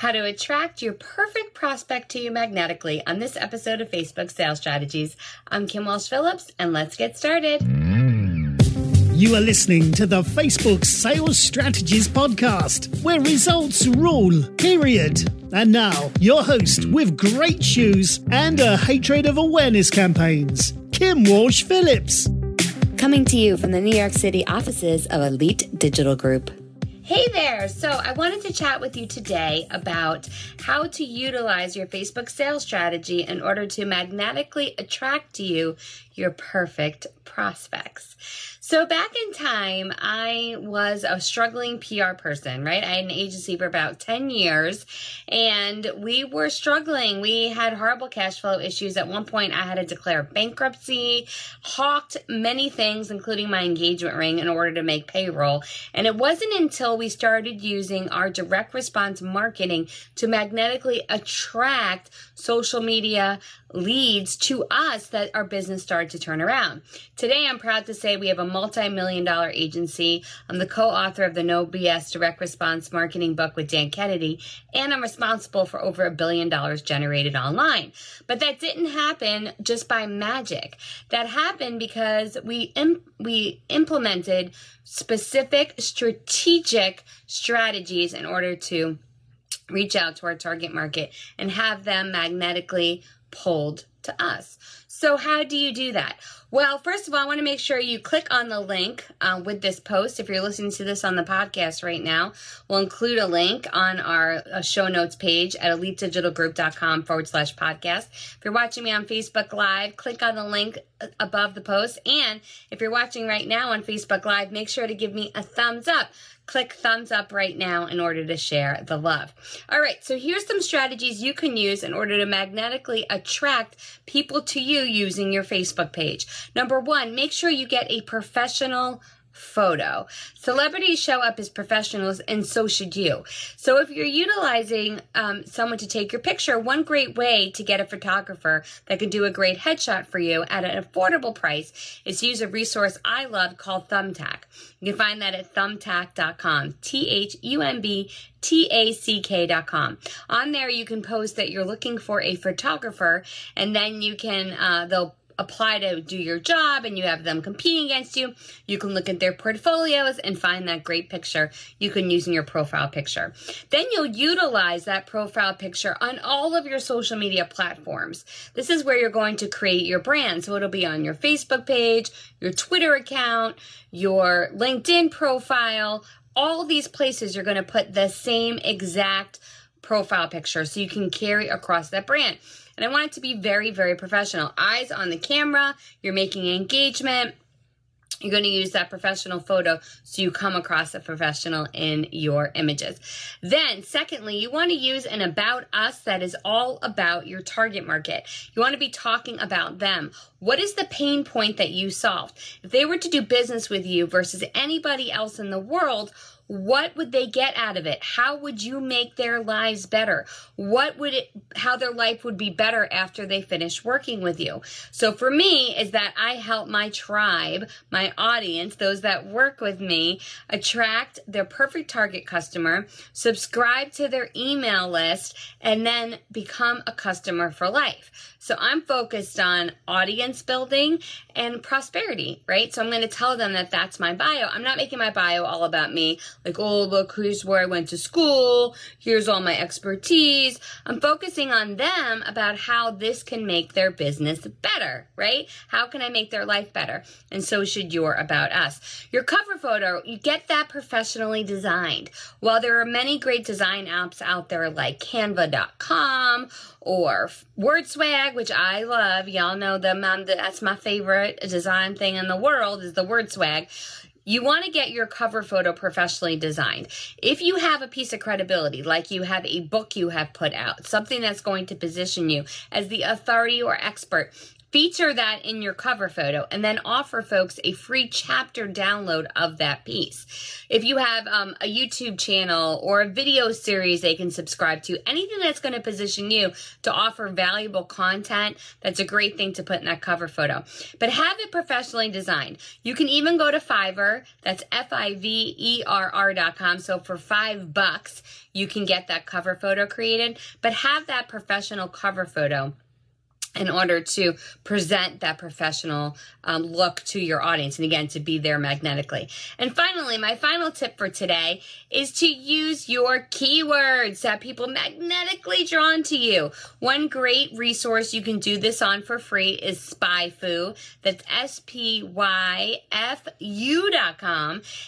How to attract your perfect prospect to you magnetically on this episode of Facebook Sales Strategies. I'm Kim Walsh Phillips, and let's get started. You are listening to the Facebook Sales Strategies podcast, where results rule, period. And now, your host with great shoes and a hatred of awareness campaigns, Kim Walsh Phillips. Coming to you from the New York City offices of Elite Digital Group. Hey there! So I wanted to chat with you today about how to utilize your Facebook sales strategy in order to magnetically attract to you your perfect prospects. So back in time, I was a struggling PR person, right? I had an agency for about 10 years and we were struggling. We had horrible cash flow issues. At one point, I had to declare bankruptcy, hawked many things, including my engagement ring, in order to make payroll. And it wasn't until we started using our direct response marketing to magnetically attract social media leads to us that our business started to turn around. Today, I'm proud to say we have a multi-million-dollar agency. I'm the co-author of the No BS Direct Response Marketing book with Dan Kennedy, and I'm responsible for over $1 billion generated online. But that didn't happen just by magic. That happened because we implemented specific strategic strategies in order to reach out to our target market and have them magnetically pulled to us. So how do you do that? Well, first of all, I want to make sure you click on the link with this post. If you're listening to this on the podcast right now, we'll include a link on our show notes page at elitedigitalgroup.com/podcast. If you're watching me on Facebook Live, click on the link above the post. And if you're watching right now on Facebook Live, make sure to give me a thumbs up. Click thumbs up right now in order to share the love. All right, so here's some strategies you can use in order to magnetically attract people to you using your Facebook page. Number one, make sure you get a professional photo. Celebrities show up as professionals, and so should you. So if you're utilizing someone to take your picture, one great way to get a photographer that can do a great headshot for you at an affordable price is to use a resource I love called Thumbtack. You can find that at thumbtack.com, thumbtack.com. On there, you can post that you're looking for a photographer, and then you can, they'll apply to do your job and you have them competing against you. You can look at their portfolios and find that great picture you can use in your profile picture. Then you'll utilize that profile picture on all of your social media platforms. This is where you're going to create your brand. So it'll be on your Facebook page, your Twitter account, your LinkedIn profile. All these places you're going to put the same exact profile picture so you can carry across that brand. And I want it to be very, very professional. Eyes on the camera, you're making an engagement. You're going to use that professional photo so you come across a professional in your images. Then, secondly, you want to use an About Us that is all about your target market. You want to be talking about them. What is the pain point that you solved? If they were to do business with you versus anybody else in the world, what would they get out of it? How would you make their lives better? How their life would be better after they finish working with you? So for me is that I help my tribe, my audience, those that work with me, attract their perfect target customer, subscribe to their email list, and then become a customer for life. So I'm focused on audience building and prosperity, right? So I'm going to tell them that that's my bio. I'm not making my bio all about me. Like, oh, look, here's where I went to school. Here's all my expertise. I'm focusing on them about how this can make their business better, right? How can I make their life better? And so should your About Us. Your cover photo, you get that professionally designed. While there are many great design apps out there like Canva.com or WordSwag, which I love. Y'all know them. That's my favorite design thing in the world is the WordSwag. You want to get your cover photo professionally designed. If you have a piece of credibility, like you have a book you have put out, something that's going to position you as the authority or expert Feature that in your cover photo and then offer folks a free chapter download of that piece. If you have a YouTube channel or a video series they can subscribe to, anything that's going to position you to offer valuable content, that's a great thing to put in that cover photo. But have it professionally designed. You can even go to Fiverr, that's Fiverr.com. So for $5, you can get that cover photo created, but have that professional cover photo in order to present that professional look to your audience, and again, to be there magnetically. And finally, my final tip for today is to use your keywords to have people magnetically drawn to you. One great resource you can do this on for free is SpyFu. That's SpyFu.com.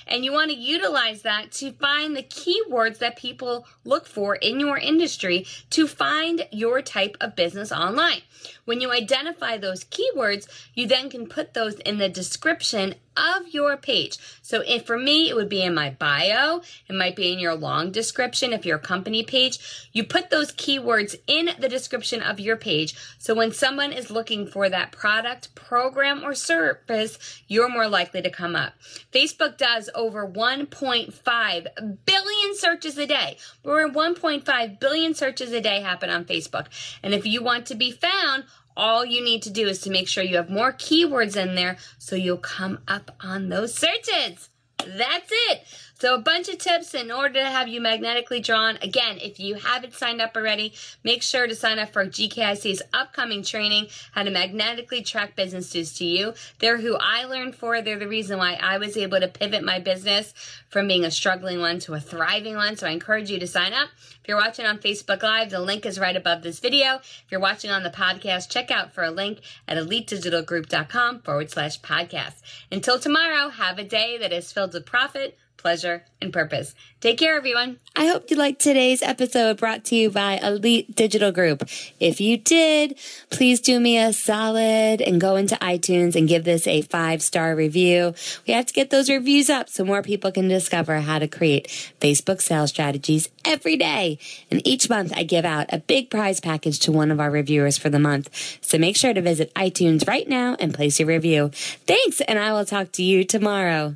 And you want to utilize that to find the keywords that people look for in your industry to find your type of business online. When you identify those keywords, you then can put those in the description of your page. So if, for me, it would be in my bio. It might be in your long description if you're a company page. You put those keywords in the description of your page. So when someone is looking for that product, program, or service, you're more likely to come up. Facebook does over 1.5 billion searches a day. Over 1.5 billion searches a day happen on Facebook. And if you want to be found, all you need to do is to make sure you have more keywords in there so you'll come up on those searches. That's it. So a bunch of tips in order to have you magnetically drawn. Again, if you haven't signed up already, make sure to sign up for GKIC's upcoming training, How to Magnetically Track Businesses to You. They're who I learned for. They're the reason why I was able to pivot my business from being a struggling one to a thriving one. So I encourage you to sign up. If you're watching on Facebook Live, the link is right above this video. If you're watching on the podcast, check out for a link at elitedigitalgroup.com/podcast. Until tomorrow, have a day that is filled with profit, pleasure, and purpose. Take care, everyone. I hope you liked today's episode brought to you by Elite Digital Group. If you did, please do me a solid and go into iTunes and give this a 5-star review. We have to get those reviews up so more people can discover how to create Facebook sales strategies every day. And each month I give out a big prize package to one of our reviewers for the month. So make sure to visit iTunes right now and place your review. Thanks, and I will talk to you tomorrow.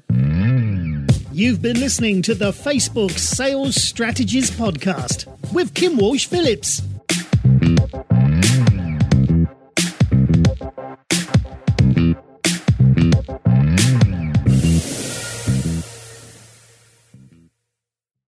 You've been listening to the Facebook Sales Strategies Podcast with Kim Walsh Phillips.